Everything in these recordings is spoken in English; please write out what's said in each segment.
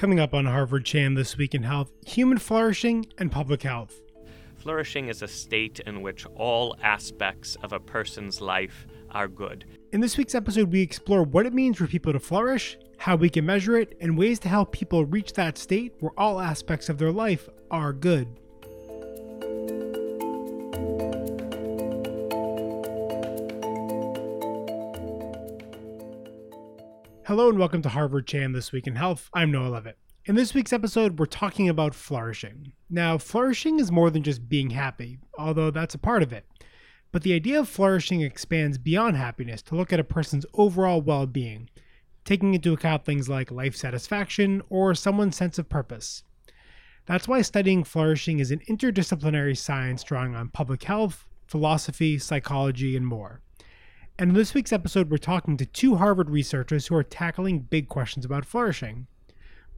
Coming up on Harvard Chan This Week in Health, human flourishing and public health. Flourishing is a state in which all aspects of a person's life are good. In this week's episode, we explore what it means for people to flourish, how we can measure it, and ways to help people reach that state where all aspects of their life are good. Hello and welcome to Harvard Chan This Week in Health. I'm Noah Levitt. In this week's episode, we're talking about flourishing. Now, flourishing is more than just being happy, although that's a part of it. But the idea of flourishing expands beyond happiness to look at a person's overall well-being, taking into account things like life satisfaction or someone's sense of purpose. That's why studying flourishing is an interdisciplinary science drawing on public health, philosophy, psychology, and more. And in this week's episode, we're talking to two Harvard researchers who are tackling big questions about flourishing.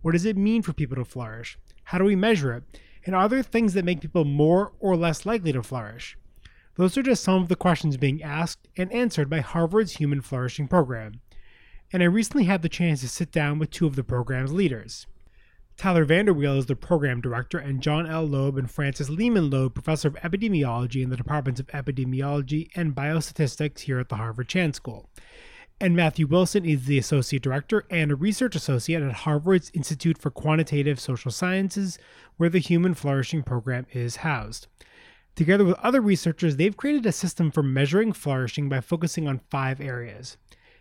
What does it mean for people to flourish? How do we measure it? And are there things that make people more or less likely to flourish? Those are just some of the questions being asked and answered by Harvard's Human Flourishing Program. And I recently had the chance to sit down with two of the program's leaders. Tyler VanderWeele is the program director, and John L. Loeb and Frances Lehman Loeb, professor of epidemiology in the departments of epidemiology and biostatistics here at the Harvard Chan School. And Matthew Wilson is the associate director and a research associate at Harvard's Institute for Quantitative Social Sciences, where the Human Flourishing Program is housed. Together with other researchers, they've created a system for measuring flourishing by focusing on five areas: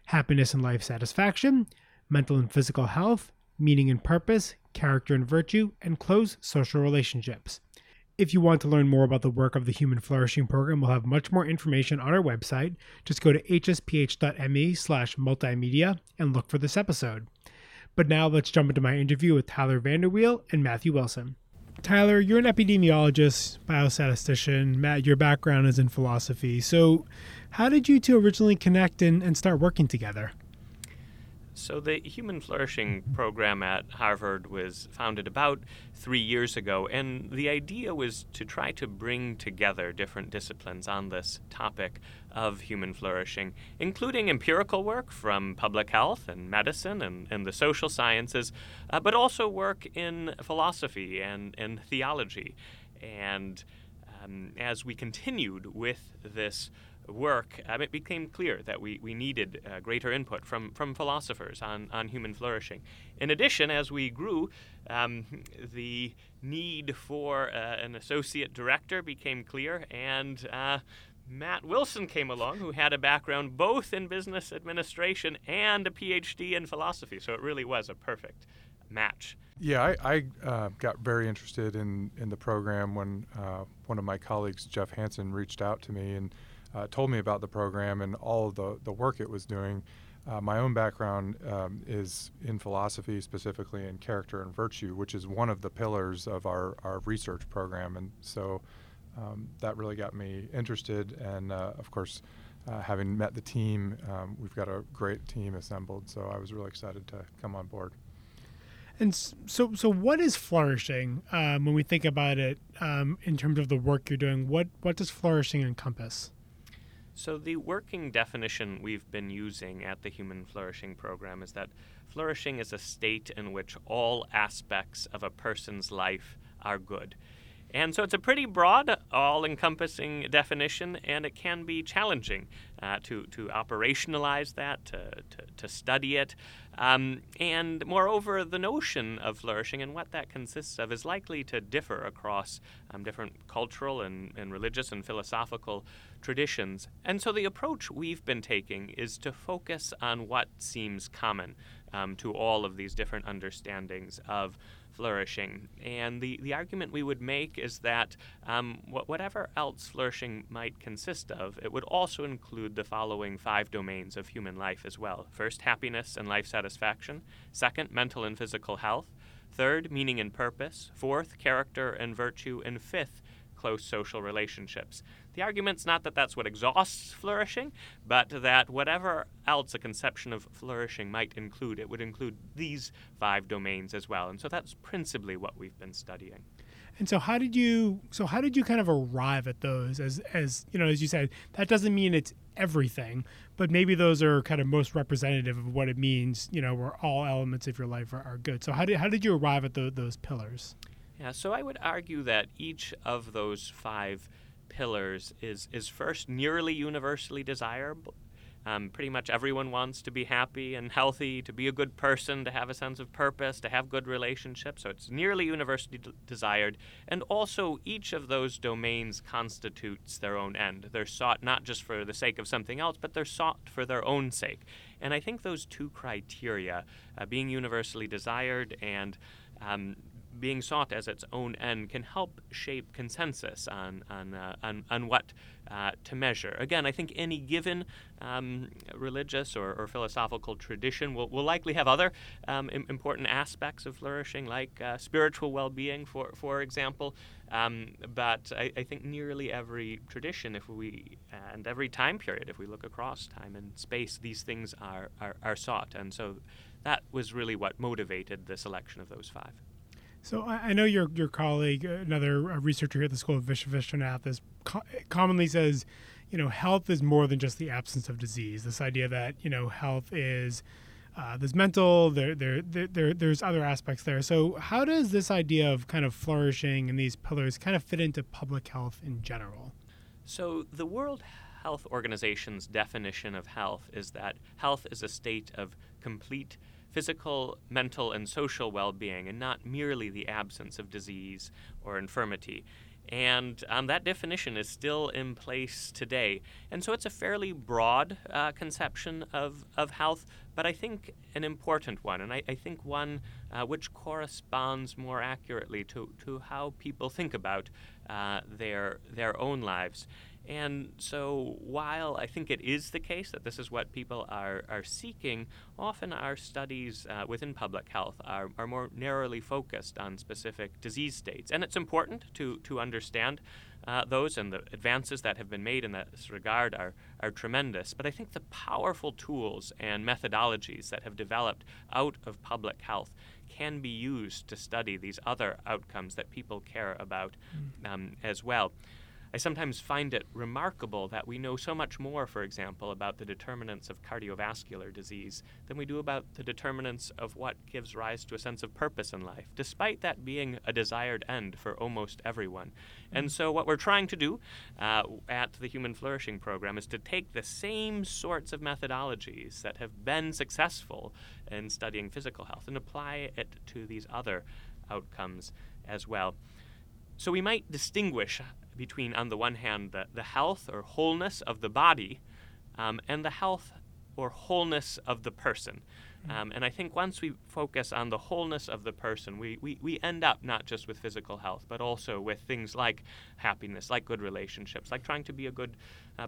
happiness and life satisfaction, mental and physical health, meaning and purpose, character and virtue, and close social relationships. If you want to learn more about the work of the Human Flourishing Program, we'll have much more information on our website. Just go to hsph.me/multimedia and look for this episode. But now let's jump into my interview with Tyler VanderWeele and Matthew Wilson. Tyler, you're an epidemiologist, biostatistician. Matt, your background is in philosophy. So how did you two originally connect and start working together? So the Human Flourishing Program at Harvard was founded about 3 years ago, and the idea was to try to bring together different disciplines on this topic of human flourishing, including empirical work from public health and medicine and the social sciences, but also work in philosophy and theology. And as we continued with this work, it became clear that we needed greater input from philosophers on human flourishing. In addition, as we grew, the need for an associate director became clear, and Matt Wilson came along, who had a background both in business administration and a PhD in philosophy, so it really was a perfect match. Yeah, I got very interested in the program when one of my colleagues, Jeff Hansen, reached out to me and told me about the program and all of the work it was doing. My own background is in philosophy, specifically in character and virtue, which is one of the pillars of our research program. And so that really got me interested. And of course, having met the team, we've got a great team assembled. So I was really excited to come on board. And so what is flourishing when we think about it in terms of the work you're doing? What does flourishing encompass? So the working definition we've been using at the Human Flourishing Program is that flourishing is a state in which all aspects of a person's life are good. And so it's a pretty broad, all-encompassing definition, and it can be challenging to operationalize that, to study it. And moreover, the notion of flourishing and what that consists of is likely to differ across different cultural and religious and philosophical traditions. And so the approach we've been taking is to focus on what seems common to all of these different understandings of flourishing. And the argument we would make is that whatever else flourishing might consist of, it would also include the following five domains of human life as well. First, happiness and life satisfaction. Second, mental and physical health. Third, meaning and purpose. Fourth, character and virtue. And fifth, close social relationships. The argument's not that that's what exhausts flourishing, but that whatever else a conception of flourishing might include, it would include these five domains as well. And so that's principally what we've been studying. And so how did you kind of arrive at those? As you said, that doesn't mean it's everything, but maybe those are kind of most representative of what it means, you know, where all elements of your life are good. So how did you arrive at those pillars? Yeah, so I would argue that each of those five pillars is first nearly universally desirable. Pretty much everyone wants to be happy and healthy, to be a good person, to have a sense of purpose, to have good relationships. So it's nearly universally desired. And also each of those domains constitutes their own end. They're sought not just for the sake of something else, but they're sought for their own sake. And I think those two criteria, being universally desired and being sought as its own end, can help shape consensus on what to measure. Again, I think any given religious or philosophical tradition will likely have other important aspects of flourishing, like spiritual well-being, for example. But I think nearly every tradition, and every time period, if we look across time and space, these things are sought. And so that was really what motivated the selection of those five. So I know your colleague, another researcher here at the School of Vishwanath, commonly says, you know, health is more than just the absence of disease. This idea that, you know, health is there's mental, there's other aspects there. So how does this idea of kind of flourishing and these pillars kind of fit into public health in general? So the World Health Organization's definition of health is that health is a state of complete physical, mental, and social well-being, and not merely the absence of disease or infirmity. And that definition is still in place today. And so it's a fairly broad conception of health, but I think an important one, and I think one which corresponds more accurately to how people think about their own lives. And so while I think it is the case that this is what people are seeking, often our studies within public health are more narrowly focused on specific disease states. And it's important to understand those, and the advances that have been made in this regard are tremendous. But I think the powerful tools and methodologies that have developed out of public health can be used to study these other outcomes that people care about as well. I sometimes find it remarkable that we know so much more, for example, about the determinants of cardiovascular disease than we do about the determinants of what gives rise to a sense of purpose in life, despite that being a desired end for almost everyone. And so what we're trying to do at the Human Flourishing Program is to take the same sorts of methodologies that have been successful in studying physical health and apply it to these other outcomes as well. So we might distinguish between, on the one hand, the health or wholeness of the body and the health or wholeness of the person. And I think once we focus on the wholeness of the person, we end up not just with physical health, but also with things like happiness, like good relationships, like trying to be a good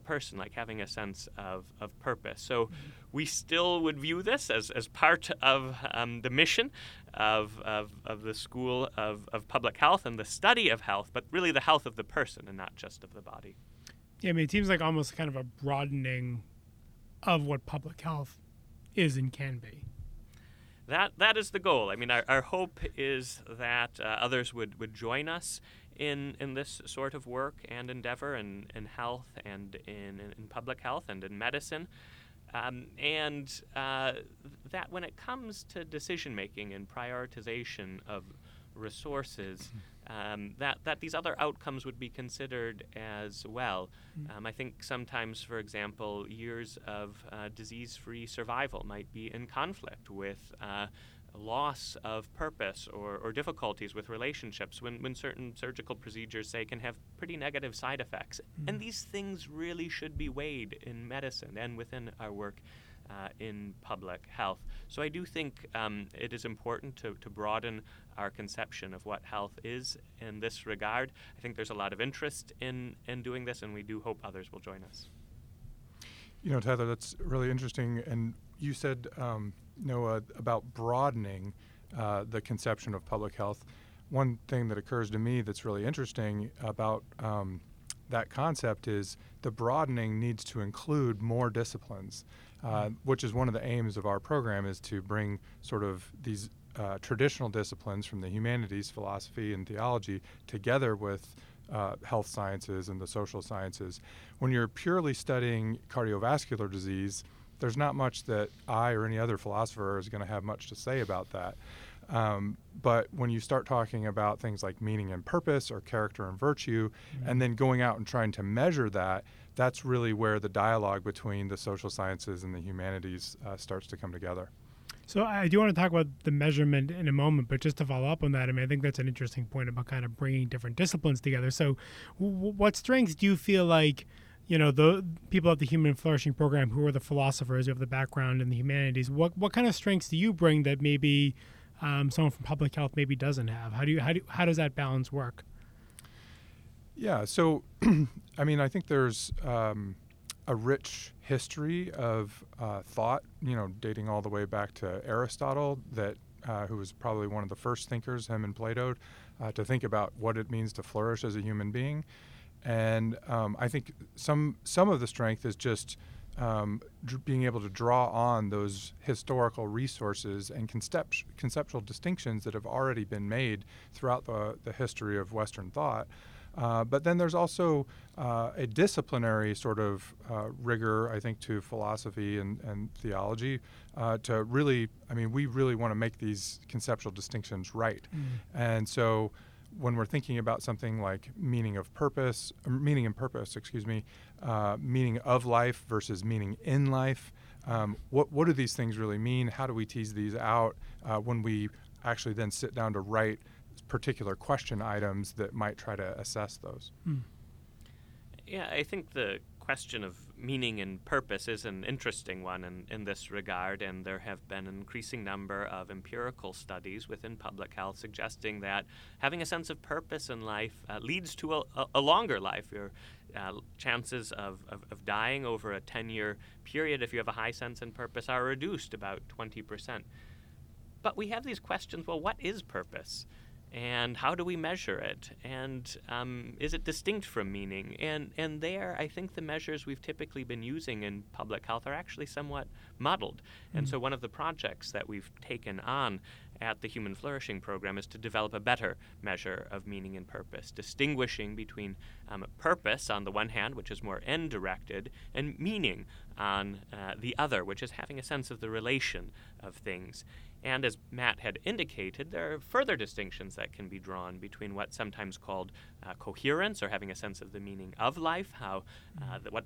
person, like having a sense of purpose. So we still would view this as part of the mission of the School of Public Health and the study of health, but really the health of the person and not just of the body. Yeah, I mean, it seems like almost kind of a broadening of what public health is and can be. That is the goal. I mean, our hope is that others would join us in this sort of work and endeavor in health and in public health and in medicine. That when it comes to decision making and prioritization of resources, that these other outcomes would be considered as well. I think sometimes, for example, years of disease-free survival might be in conflict with loss of purpose or difficulties with relationships when certain surgical procedures, say, can have pretty negative side effects. And these things really should be weighed in medicine and within our work in public health. So I do think it is important to broaden our conception of what health is in this regard. I think there's a lot of interest in doing this, and we do hope others will join us. You know, Tyler, that's really interesting. And you said, about broadening the conception of public health. One thing that occurs to me that's really interesting about that concept is the broadening needs to include more disciplines, which is one of the aims of our program, is to bring sort of these traditional disciplines from the humanities, philosophy, and theology together with health sciences and the social sciences. When you're purely studying cardiovascular disease, there's not much that I or any other philosopher is going to have much to say about that. But when you start talking about things like meaning and purpose or character and virtue, mm-hmm. and then going out and trying to measure that, that's really where the dialogue between the social sciences and the humanities starts to come together. So I do want to talk about the measurement in a moment, but just to follow up on that, I mean, I think that's an interesting point about kind of bringing different disciplines together. So what strengths do you feel like, you know, the people at the Human Flourishing Program who are the philosophers, who have the background in the humanities, what kind of strengths do you bring that maybe someone from public health maybe doesn't have? How does that balance work? Yeah, so I mean, I think there's a rich history of thought, you know, dating all the way back to Aristotle, that who was probably one of the first thinkers, him and Plato, to think about what it means to flourish as a human being. And I think some of the strength is just being able to draw on those historical resources and conceptual distinctions that have already been made throughout the history of Western thought. But then there's also a disciplinary sort of rigor, I think, to philosophy and theology to really, I mean, we really want to make these conceptual distinctions right. Mm-hmm. And so when we're thinking about something like meaning and purpose, meaning of life versus meaning in life, what do these things really mean? How do we tease these out when we actually then sit down to write particular question items that might try to assess those? Hmm. Yeah, I think the question of meaning and purpose is an interesting one in this regard, and there have been an increasing number of empirical studies within public health suggesting that having a sense of purpose in life leads to a longer life. Your chances of dying over a 10-year period, if you have a high sense in purpose, are reduced about 20%. But we have these questions, well, what is purpose? And how do we measure it? And is it distinct from meaning? And there, I think the measures we've typically been using in public health are actually somewhat muddled. Mm-hmm. And so one of the projects that we've taken on at the Human Flourishing Program is to develop a better measure of meaning and purpose, distinguishing between purpose on the one hand, which is more end-directed, and meaning on the other, which is having a sense of the relation of things. And as Matt had indicated, there are further distinctions that can be drawn between what's sometimes called coherence, or having a sense of the meaning of life, how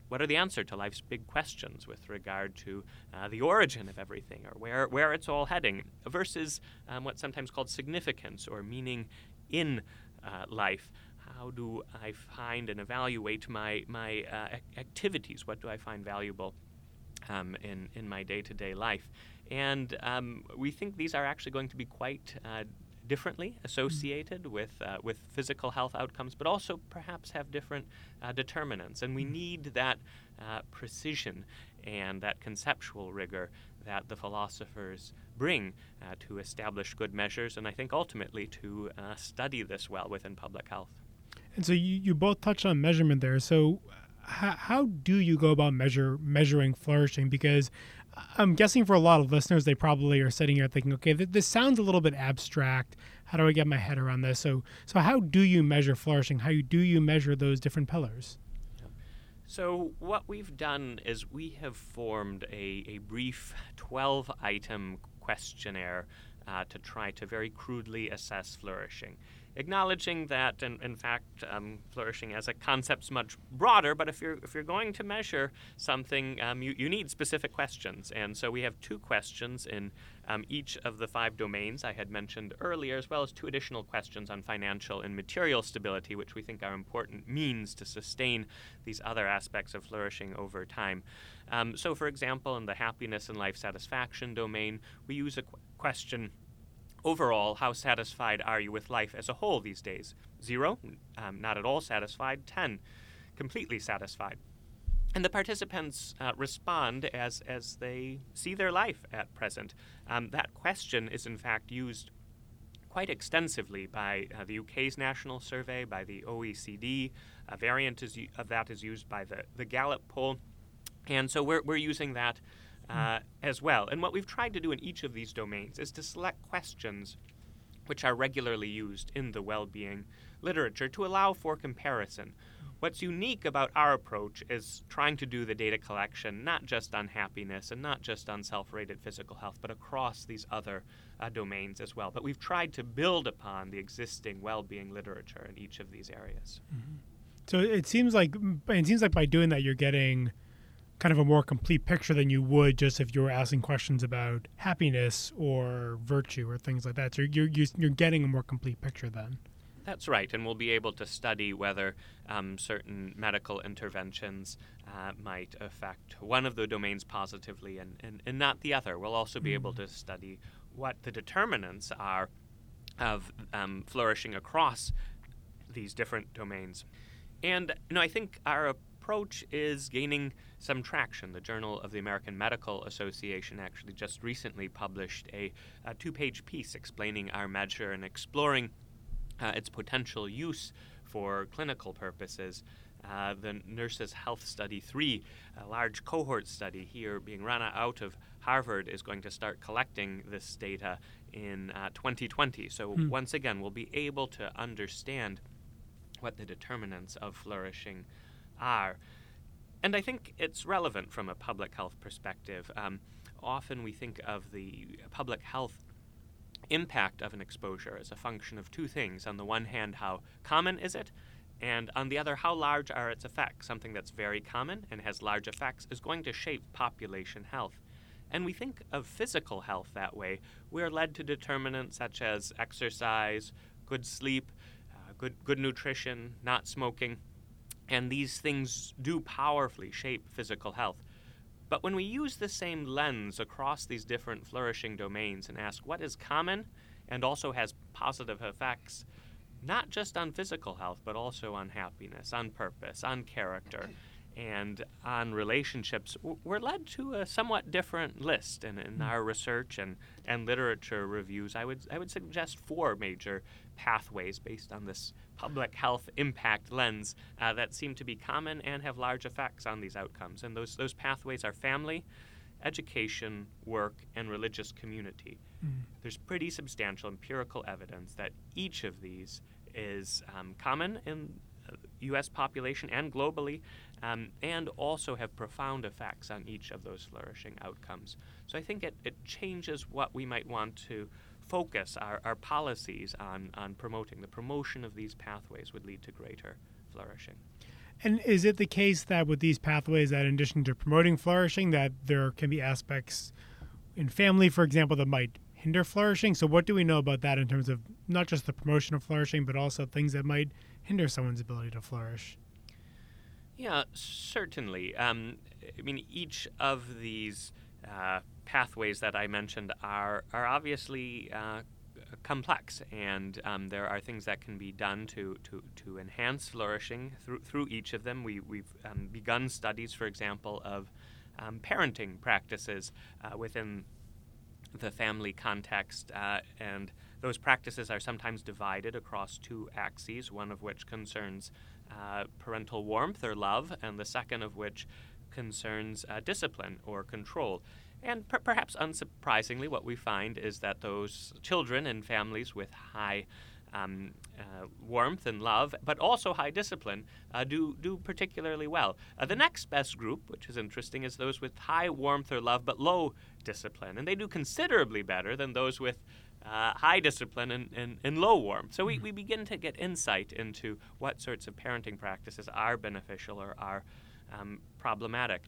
what are the answer to life's big questions with regard to the origin of everything, or where it's all heading, versus what's sometimes called significance or meaning in life. How do I find and evaluate my activities? What do I find valuable in my day-to-day life? And we think these are actually going to be quite differently associated with physical health outcomes, but also perhaps have different determinants. And we need that precision and that conceptual rigor that the philosophers bring to establish good measures, and I think ultimately to study this well within public health. And so you both touched on measurement there. So how do you go about measuring flourishing? Because I'm guessing for a lot of listeners, they probably are sitting here thinking, okay, this sounds a little bit abstract. How do I get my head around this? So how do you measure flourishing? How do you measure those different pillars? So what we've done is we have formed a brief 12-item questionnaire to try to very crudely assess flourishing, acknowledging that, in fact, flourishing as a concept's much broader, but if you're going to measure something, you need specific questions. And so we have two questions in each of the 5 domains I had mentioned earlier, as well as 2 additional questions on financial and material stability, which we think are important means to sustain these other aspects of flourishing over time. So, for example, in the happiness and life satisfaction domain, we use a question: overall, how satisfied are you with life as a whole these days? 0, not at all satisfied. 10, completely satisfied. And the participants respond as they see their life at present. That question is, in fact, used quite extensively by the UK's national survey, by the OECD. A variant of that is used by the Gallup poll. And so we're using that as well. And what we've tried to do in each of these domains is to select questions which are regularly used in the well-being literature to allow for comparison. What's unique about our approach is trying to do the data collection not just on happiness and not just on self-rated physical health, but across these other domains as well. But we've tried to build upon the existing well-being literature in each of these areas. Mm-hmm. So it seems like by doing that, you're getting kind of a more complete picture than you would just if you were asking questions about happiness or virtue or things like that. So you're getting a more complete picture then. That's right, and we'll be able to study whether certain medical interventions might affect one of the domains positively and not the other. We'll also be able to study what the determinants are of flourishing across these different domains. And I think our approach is gaining some traction. The Journal of the American Medical Association actually just recently published a two-page piece explaining our measure and exploring its potential use for clinical purposes. The Nurses' Health Study III, a large cohort study here being run out of Harvard, is going to start collecting this data in 2020. So once again, we'll be able to understand what the determinants of flourishing are. And I think it's relevant from a public health perspective. Often we think of the public health impact of an exposure as a function of two things. On the one hand, how common is it? And on the other, how large are its effects? Something that's very common and has large effects is going to shape population health. And we think of physical health that way. We're led to determinants such as exercise, good sleep, good nutrition, not smoking. And these things do powerfully shape physical health. But when we use the same lens across these different flourishing domains and ask what is common and also has positive effects, not just on physical health, but also on happiness, on purpose, on character, and on relationships, we're led to a somewhat different list. And in our research and literature reviews, I would suggest four major pathways based on this public health impact lens that seem to be common and have large effects on these outcomes. And those pathways are family, education, work, and religious community. Mm. There's pretty substantial empirical evidence that each of these is common in U.S. population and globally, and also have profound effects on each of those flourishing outcomes. So I think it changes what we might want to focus our policies on promoting. The promotion of these pathways would lead to greater flourishing. And is it the case that with these pathways, that in addition to promoting flourishing, that there can be aspects in family, for example, that might hinder flourishing? So what do we know about that in terms of not just the promotion of flourishing, but also things that might hinder someone's ability to flourish? Yeah, certainly. Each of these pathways that I mentioned are obviously complex, and there are things that can be done to enhance flourishing through each of them. We've begun studies, for example, of parenting practices within the family context, and those practices are sometimes divided across two axes, one of which concerns parental warmth or love, and the second of which concerns discipline or control. And perhaps unsurprisingly, what we find is that those children in families with high warmth and love, but also high discipline, do particularly well. The next best group, which is interesting, is those with high warmth or love but low discipline. And they do considerably better than those with high discipline and low warmth. So we begin to get insight into what sorts of parenting practices are beneficial or are problematic.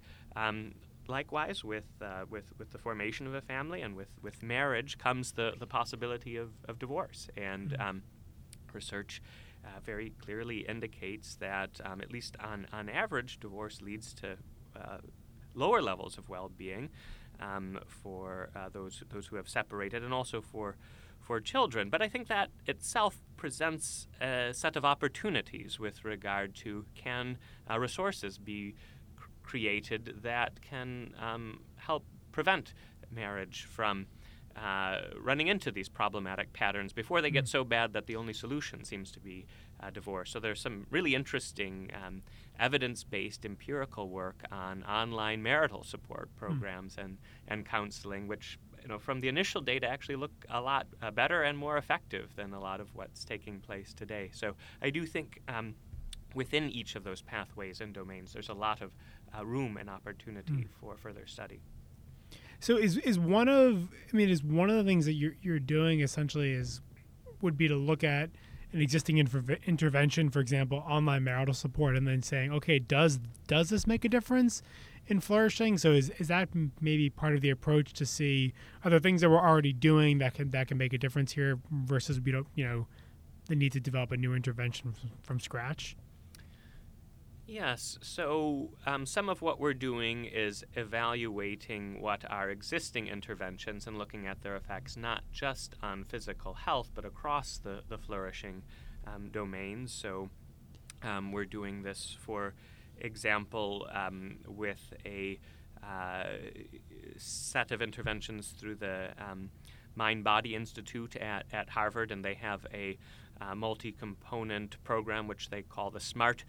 Likewise, with the formation of a family and with marriage comes the possibility of divorce. And research very clearly indicates that, at least on average, divorce leads to lower levels of well-being for those who have separated and also for children. But I think that itself presents a set of opportunities with regard to can resources be created that can help prevent marriage from running into these problematic patterns before they get so bad that the only solution seems to be divorce. So there's some really interesting evidence-based empirical work on online marital support programs and counseling, which from the initial data actually look a lot better and more effective than a lot of what's taking place today. So I do think within each of those pathways and domains, there's a lot of room and opportunity for further study. So is one of the things that you're doing essentially would be to look at an existing intervention, for example, online marital support, and then saying, okay, does this make a difference in flourishing? So is that maybe part of the approach to see are there things that we're already doing that can make a difference here versus we don't, the need to develop a new intervention from scratch? Yes. So some of what we're doing is evaluating what are existing interventions and looking at their effects not just on physical health, but across the flourishing domains. So we're doing this, for example, with a set of interventions through the Mind Body Institute at Harvard, and they have a multi-component program, which they call the SMART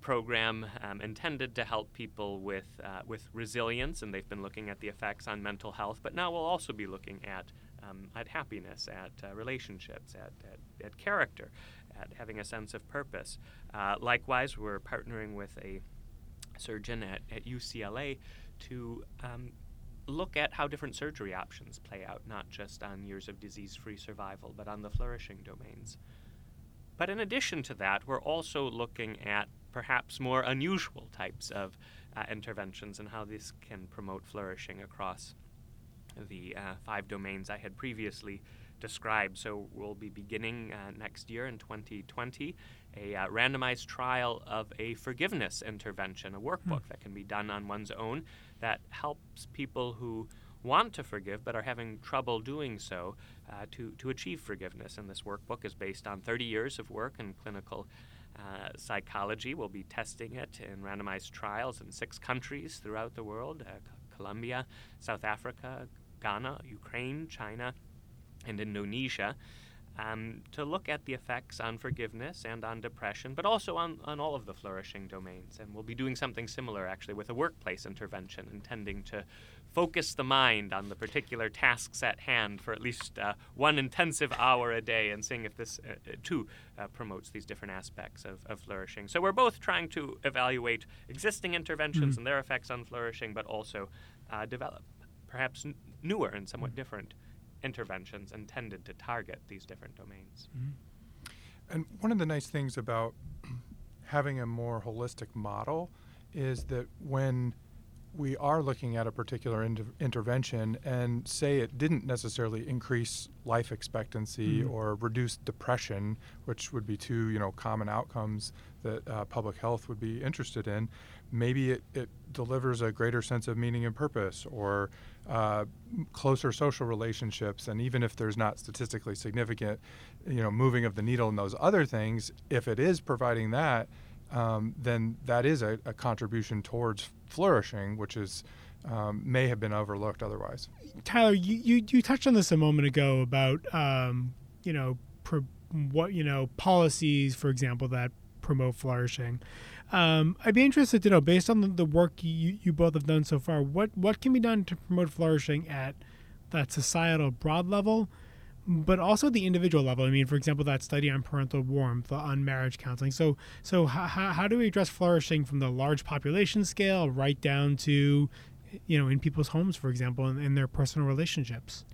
program, intended to help people with resilience, and they've been looking at the effects on mental health. But now we'll also be looking at happiness, at relationships, at character, at having a sense of purpose. Likewise, we're partnering with a surgeon at UCLA to look at how different surgery options play out, not just on years of disease-free survival, but on the flourishing domains. But in addition to that, we're also looking at perhaps more unusual types of interventions and how this can promote flourishing across the 5 domains I had previously described. So we'll be beginning next year in 2020 a randomized trial of a forgiveness intervention, a workbook that can be done on one's own that helps people who want to forgive but are having trouble doing so to achieve forgiveness. And this workbook is based on 30 years of work in clinical psychology. We'll be testing it in randomized trials in 6 countries throughout the world, Colombia, South Africa, Ghana, Ukraine, China, and Indonesia, to look at the effects on forgiveness and on depression, but also on all of the flourishing domains. And we'll be doing something similar, actually, with a workplace intervention, intending to focus the mind on the particular tasks at hand for at least 1 intensive hour a day, and seeing if this, too, promotes these different aspects of flourishing. So we're both trying to evaluate existing interventions and their effects on flourishing, but also develop perhaps newer and somewhat different interventions intended to target these different domains. And one of the nice things about having a more holistic model is that when we are looking at a particular intervention and say it didn't necessarily increase life expectancy or reduce depression, which would be 2 common outcomes that public health would be interested in, maybe it delivers a greater sense of meaning and purpose, or closer social relationships. And even if there's not statistically significant, moving of the needle and those other things, if it is providing that, then that is a contribution towards flourishing, which is may have been overlooked otherwise. Tyler, you touched on this a moment ago about policies, for example, that promote flourishing. I'd be interested to know, based on the work you both have done so far, what can be done to promote flourishing at that societal broad level, but also the individual level. I mean, for example, that study on parental warmth, on marriage counseling. So how do we address flourishing from the large population scale right down to, in people's homes, for example, and in their personal relationships?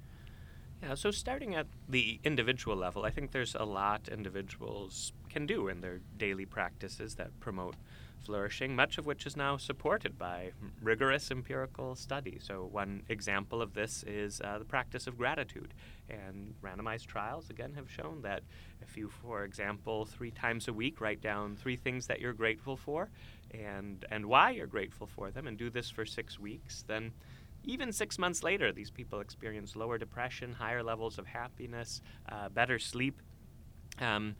Yeah, so starting at the individual level, I think there's a lot individuals can do in their daily practices that promote flourishing, much of which is now supported by rigorous empirical study. So one example of this is the practice of gratitude. And randomized trials, again, have shown that if you, for example, 3 times a week write down 3 things that you're grateful for and why you're grateful for them, and do this for 6 weeks, then even 6 months later, these people experience lower depression, higher levels of happiness, better sleep. And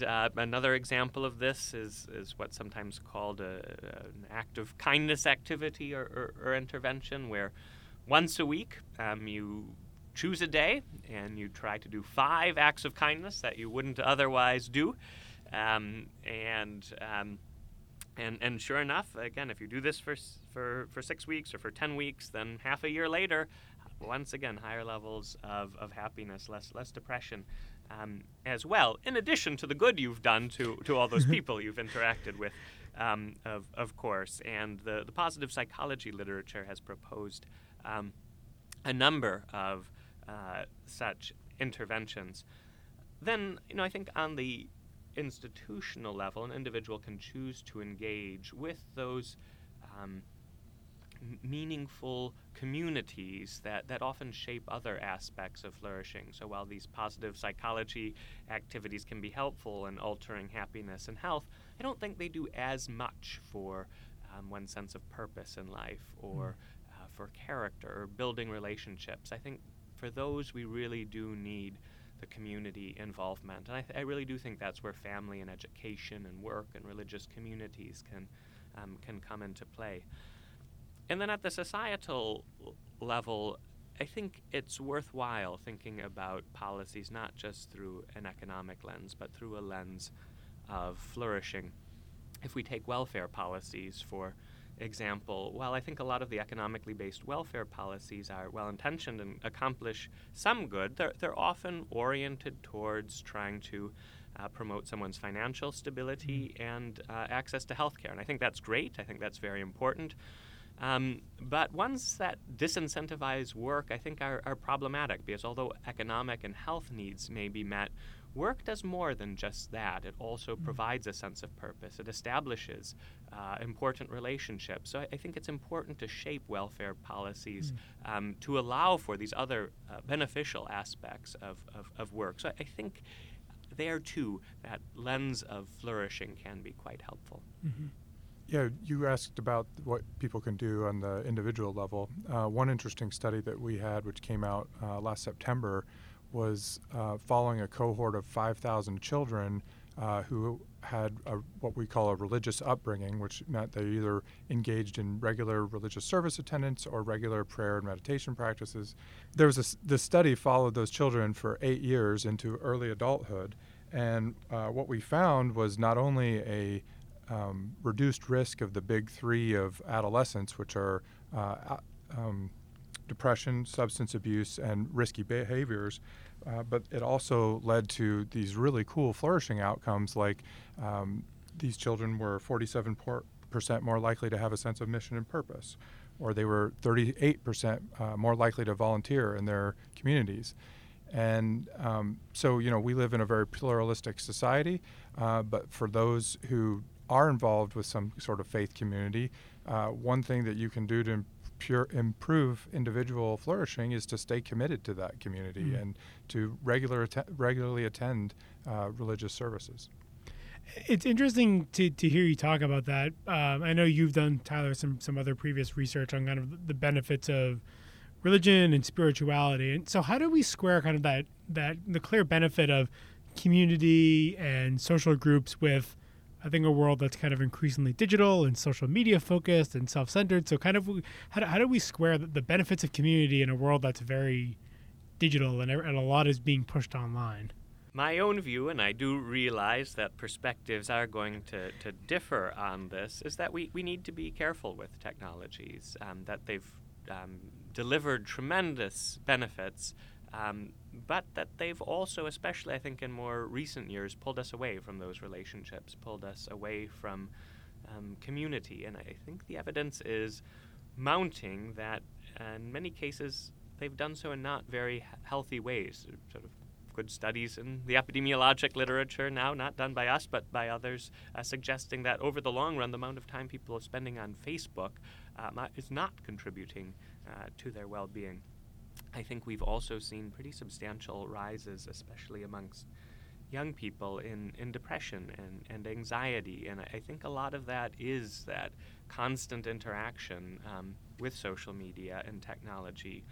another example of this is what's sometimes called an act of kindness activity or intervention, where once a week you choose a day and you try to do 5 acts of kindness that you wouldn't otherwise do. And sure enough, again, if you do this for for 6 weeks or for 10 weeks, then half a year later, once again, higher levels of happiness, less depression as well, in addition to the good you've done to all those people you've interacted with, of course. And the positive psychology literature has proposed a number of such interventions. Then, I think on the institutional level, an individual can choose to engage with those meaningful communities that often shape other aspects of flourishing. So while these positive psychology activities can be helpful in altering happiness and health, I don't think they do as much for one's sense of purpose in life or for character or building relationships. I think for those we really do need the community involvement. And I really do think that's where family and education and work and religious communities can come into play. And then at the societal level, I think it's worthwhile thinking about policies not just through an economic lens, but through a lens of flourishing. If we take welfare policies, for example, while I think a lot of the economically based welfare policies are well-intentioned and accomplish some good, they're often oriented towards trying to promote someone's financial stability and access to health care. And I think that's great. I think that's very important. But ones that disincentivize work, I think, are problematic, because although economic and health needs may be met, work does more than just that. It also provides a sense of purpose. It establishes important relationships. So I think it's important to shape welfare policies to allow for these other beneficial aspects of work. So I think there, too, that lens of flourishing can be quite helpful. Mm-hmm. Yeah, you asked about what people can do on the individual level. One interesting study that we had, which came out last September, was following a cohort of 5,000 children who had what we call a religious upbringing, which meant they either engaged in regular religious service attendance or regular prayer and meditation practices. There was the study followed those children for 8 years into early adulthood, and what we found was not only a reduced risk of the big three of adolescence, which are depression, substance abuse, and risky behaviors. But it also led to these really cool flourishing outcomes, like these children were 47% more likely to have a sense of mission and purpose, or they were 38% more likely to volunteer in their communities. And so, we live in a very pluralistic society, but for those who are involved with some sort of faith community, one thing that you can do to improve individual flourishing is to stay committed to that community and to regularly attend religious services. It's interesting to hear you talk about that. I know you've done, Tyler, some other previous research on kind of the benefits of religion and spirituality. And so how do we square kind of the clear benefit of community and social groups with, I think, a world that's kind of increasingly digital and social media focused and self-centered? So kind of how do we square the benefits of community in a world that's very digital and a lot is being pushed online? My own view, and I do realize that perspectives are going to differ on this, is that we need to be careful with technologies, that they've delivered tremendous benefits, but that they've also, especially I think in more recent years, pulled us away from those relationships, pulled us away from community. And I think the evidence is mounting that in many cases they've done so in not very healthy ways. Sort of good studies in the epidemiologic literature now, not done by us but by others, suggesting that over the long run the amount of time people are spending on Facebook is not contributing to their well-being. I think we've also seen pretty substantial rises, especially amongst young people, in depression and anxiety. And I think a lot of that is that constant interaction with social media and technology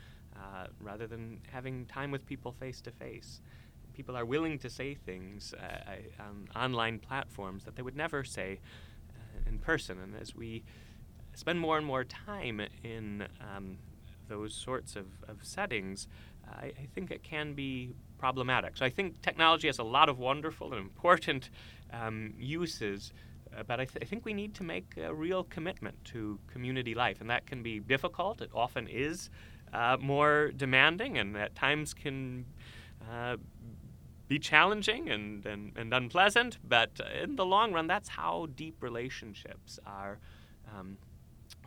rather than having time with people face-to-face. People are willing to say things on online platforms that they would never say in person. And as we spend more and more time in those sorts of settings, I think it can be problematic. So I think technology has a lot of wonderful and important uses, But I think we need to make a real commitment to community life, and that can be difficult. It often is more demanding, and at times can be challenging and unpleasant. But in the long run, that's how deep relationships are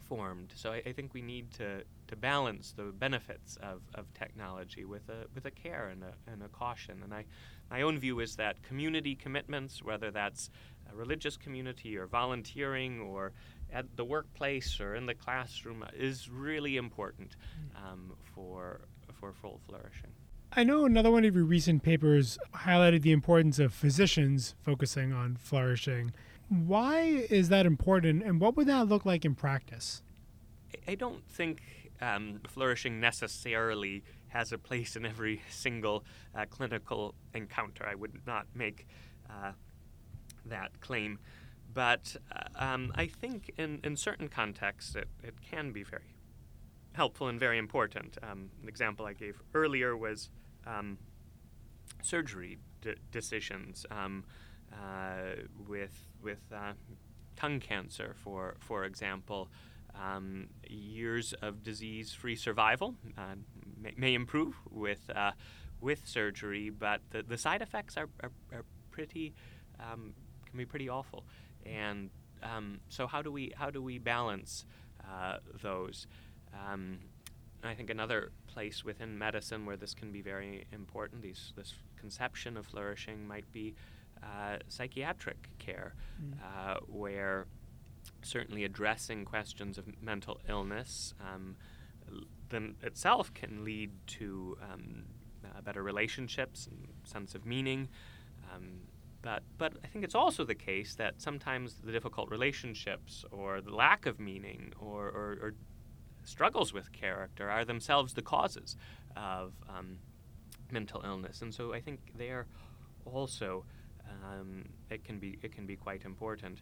formed. So I think we need to balance the benefits of technology with a care and a caution. And my own view is that community commitments, whether that's a religious community or volunteering or at the workplace or in the classroom, is really important for full flourishing. I know another one of your recent papers highlighted the importance of physicians focusing on flourishing. Why is that important, and what would that look like in practice? I don't think flourishing necessarily has a place in every single clinical encounter. I would not make that claim. But I think in certain contexts it can be very helpful and very important. An example I gave earlier was surgery decisions with tongue cancer, for example. Years of disease-free survival may improve with surgery, but the side effects are pretty can be pretty awful. And so how do we balance those? I think another place within medicine where this can be very important, this conception of flourishing, might be psychiatric care, where certainly addressing questions of mental illness then itself can lead to better relationships and sense of meaning. But I think it's also the case that sometimes the difficult relationships or the lack of meaning or struggles with character are themselves the causes of mental illness. And so I think there also it can be quite important.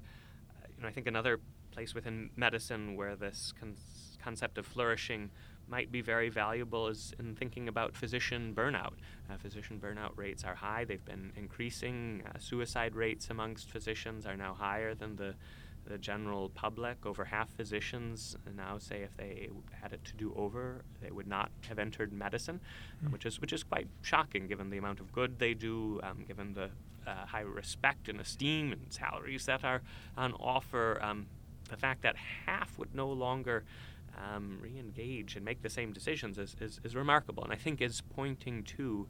I think another place within medicine where this concept of flourishing might be very valuable is in thinking about physician burnout. Physician burnout rates are high. They've been increasing. Suicide rates amongst physicians are now higher than the general public. Over half physicians now say if they had it to do over, they would not have entered medicine, which is quite shocking given the amount of good they do, given the high respect and esteem and salaries that are on offer. The fact that half would no longer re-engage and make the same decisions is remarkable, and I think is pointing to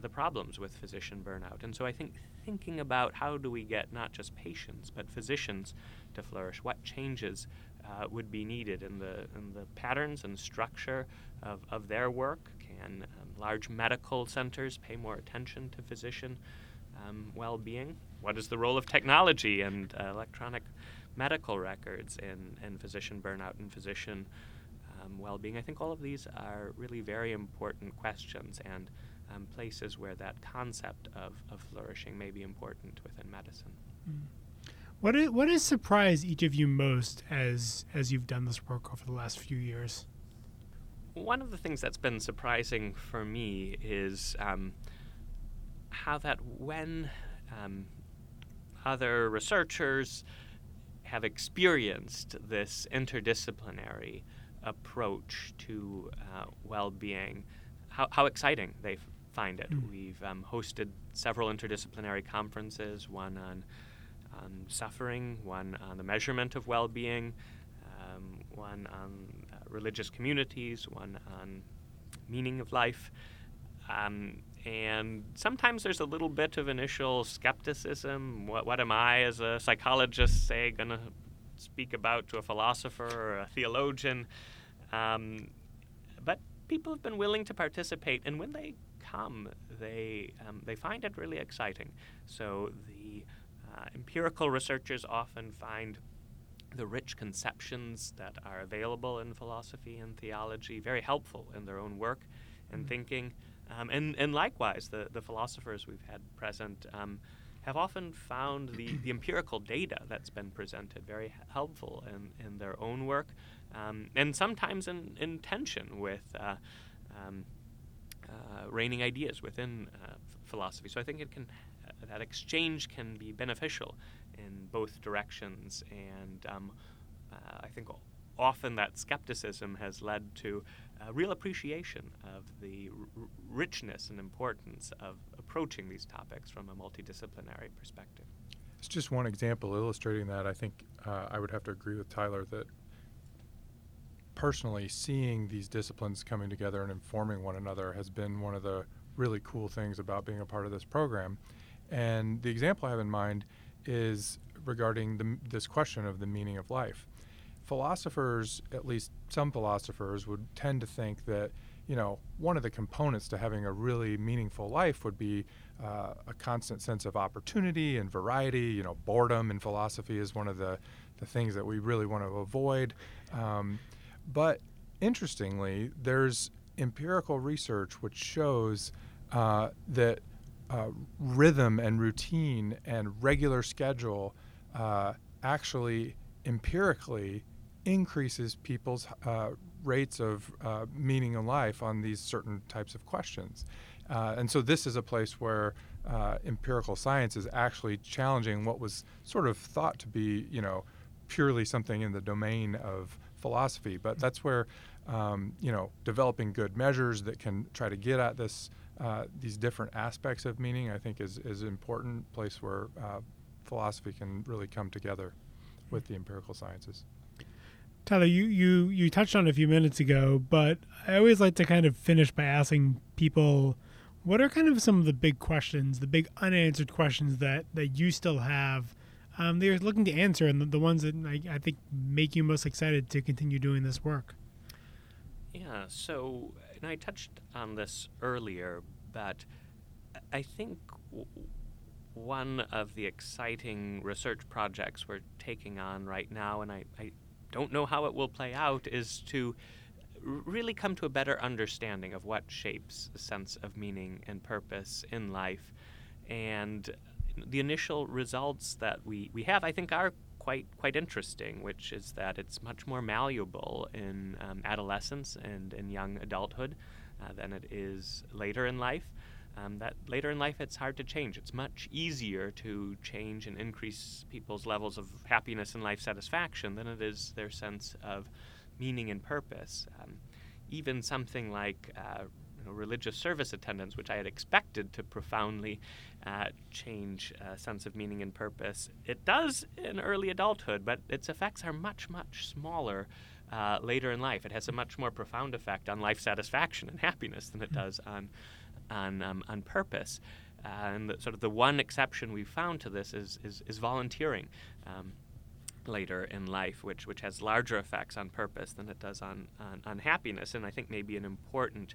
the problems with physician burnout. And so I think thinking about how do we get not just patients but physicians to flourish, what changes would be needed in the patterns and structure of their work. Can large medical centers pay more attention to physician well-being? What is the role of technology and electronic medical records in physician burnout and physician well-being? I think all of these are really very important questions and places where that concept of flourishing may be important within medicine. What has surprised each of you most as you've done this work over the last few years? One of the things that's been surprising for me is how that when other researchers have experienced this interdisciplinary approach to well-being, how exciting they find it. We've hosted several interdisciplinary conferences, one on suffering, one on the measurement of well-being, one on religious communities, one on meaning of life. And sometimes there's a little bit of initial skepticism. What am I as a psychologist, say, going to speak about to a philosopher or a theologian? But people have been willing to participate, and when they come, they find it really exciting. So the empirical researchers often find the rich conceptions that are available in philosophy and theology very helpful in their own work and thinking. And likewise, the philosophers we've had present have often found the empirical data that's been presented very helpful in their own work, and sometimes in tension with reigning ideas within philosophy. So I think it can that exchange can be beneficial in both directions. And I think often that skepticism has led to a real appreciation of the richness and importance of approaching these topics from a multidisciplinary perspective. It's just one example illustrating that. I think I would have to agree with Tyler that personally seeing these disciplines coming together and informing one another has been one of the really cool things about being a part of this program. And the example I have in mind is regarding this question of the meaning of life. Philosophers, at least some philosophers, would tend to think that, you know, one of the components to having a really meaningful life would be a constant sense of opportunity and variety. You know, boredom in philosophy is one of the things that we really want to avoid. But interestingly, there's empirical research which shows that rhythm and routine and regular schedule actually empirically increases people's rates of meaning in life on these certain types of questions. And so this is a place where empirical science is actually challenging what was sort of thought to be, you know, purely something in the domain of philosophy. But that's where, you know, developing good measures that can try to get at this these different aspects of meaning, I think, is an important place where philosophy can really come together with the empirical sciences. Tyler, you touched on it a few minutes ago, but I always like to kind of finish by asking people, what are kind of some of the big questions, the big unanswered questions that you still have that you're looking to answer, and the ones that I think make you most excited to continue doing this work? Yeah, so, and I touched on this earlier, but I think one of the exciting research projects we're taking on right now, and I don't know how it will play out, is to really come to a better understanding of what shapes a sense of meaning and purpose in life. And the initial results that we have, I think, are quite interesting, which is that it's much more malleable in adolescence and in young adulthood than it is later in life. That later in life it's hard to change. It's much easier to change and increase people's levels of happiness and life satisfaction than it is their sense of meaning and purpose. Even something like religious service attendance, which I had expected to profoundly change a sense of meaning and purpose. It does in early adulthood, but its effects are much, much smaller later in life. It has a much more profound effect on life satisfaction and happiness than it does on purpose. And sort of the one exception we found to this is volunteering later in life, which has larger effects on purpose than it does on happiness, and I think maybe an important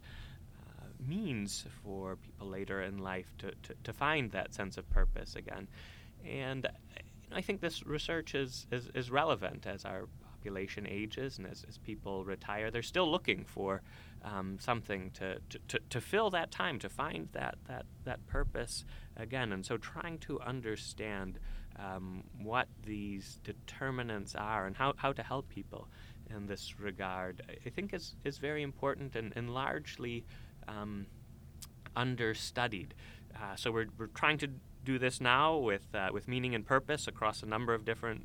means for people later in life to find that sense of purpose again. And I think this research is relevant as our population ages and as people retire. They're still looking for something to fill that time, to find that purpose again. And so trying to understand what these determinants are and how to help people in this regard, I think is very important and largely understudied. So we're trying to do this now with meaning and purpose across a number of different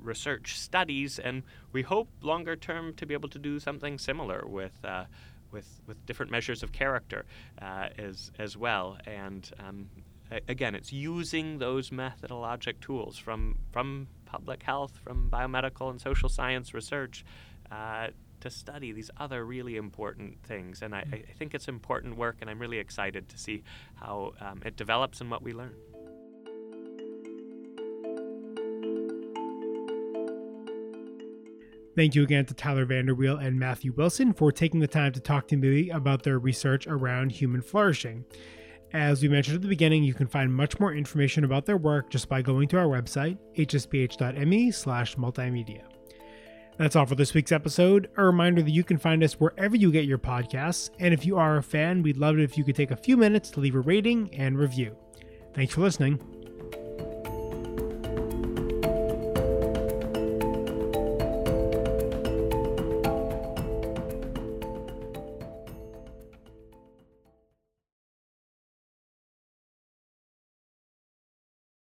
research studies, and we hope longer term to be able to do something similar with different measures of character as well. And again, it's using those methodologic tools from public health, from biomedical and social science research to study these other really important things. And I think it's important work, and I'm really excited to see how it develops and what we learn. Thank you again to Tyler VanderWeele and Matthew Wilson for taking the time to talk to me about their research around human flourishing. As we mentioned at the beginning, you can find much more information about their work just by going to our website, hsph.me/multimedia. That's all for this week's episode. A reminder that you can find us wherever you get your podcasts, and if you are a fan, we'd love it if you could take a few minutes to leave a rating and review. Thanks for listening.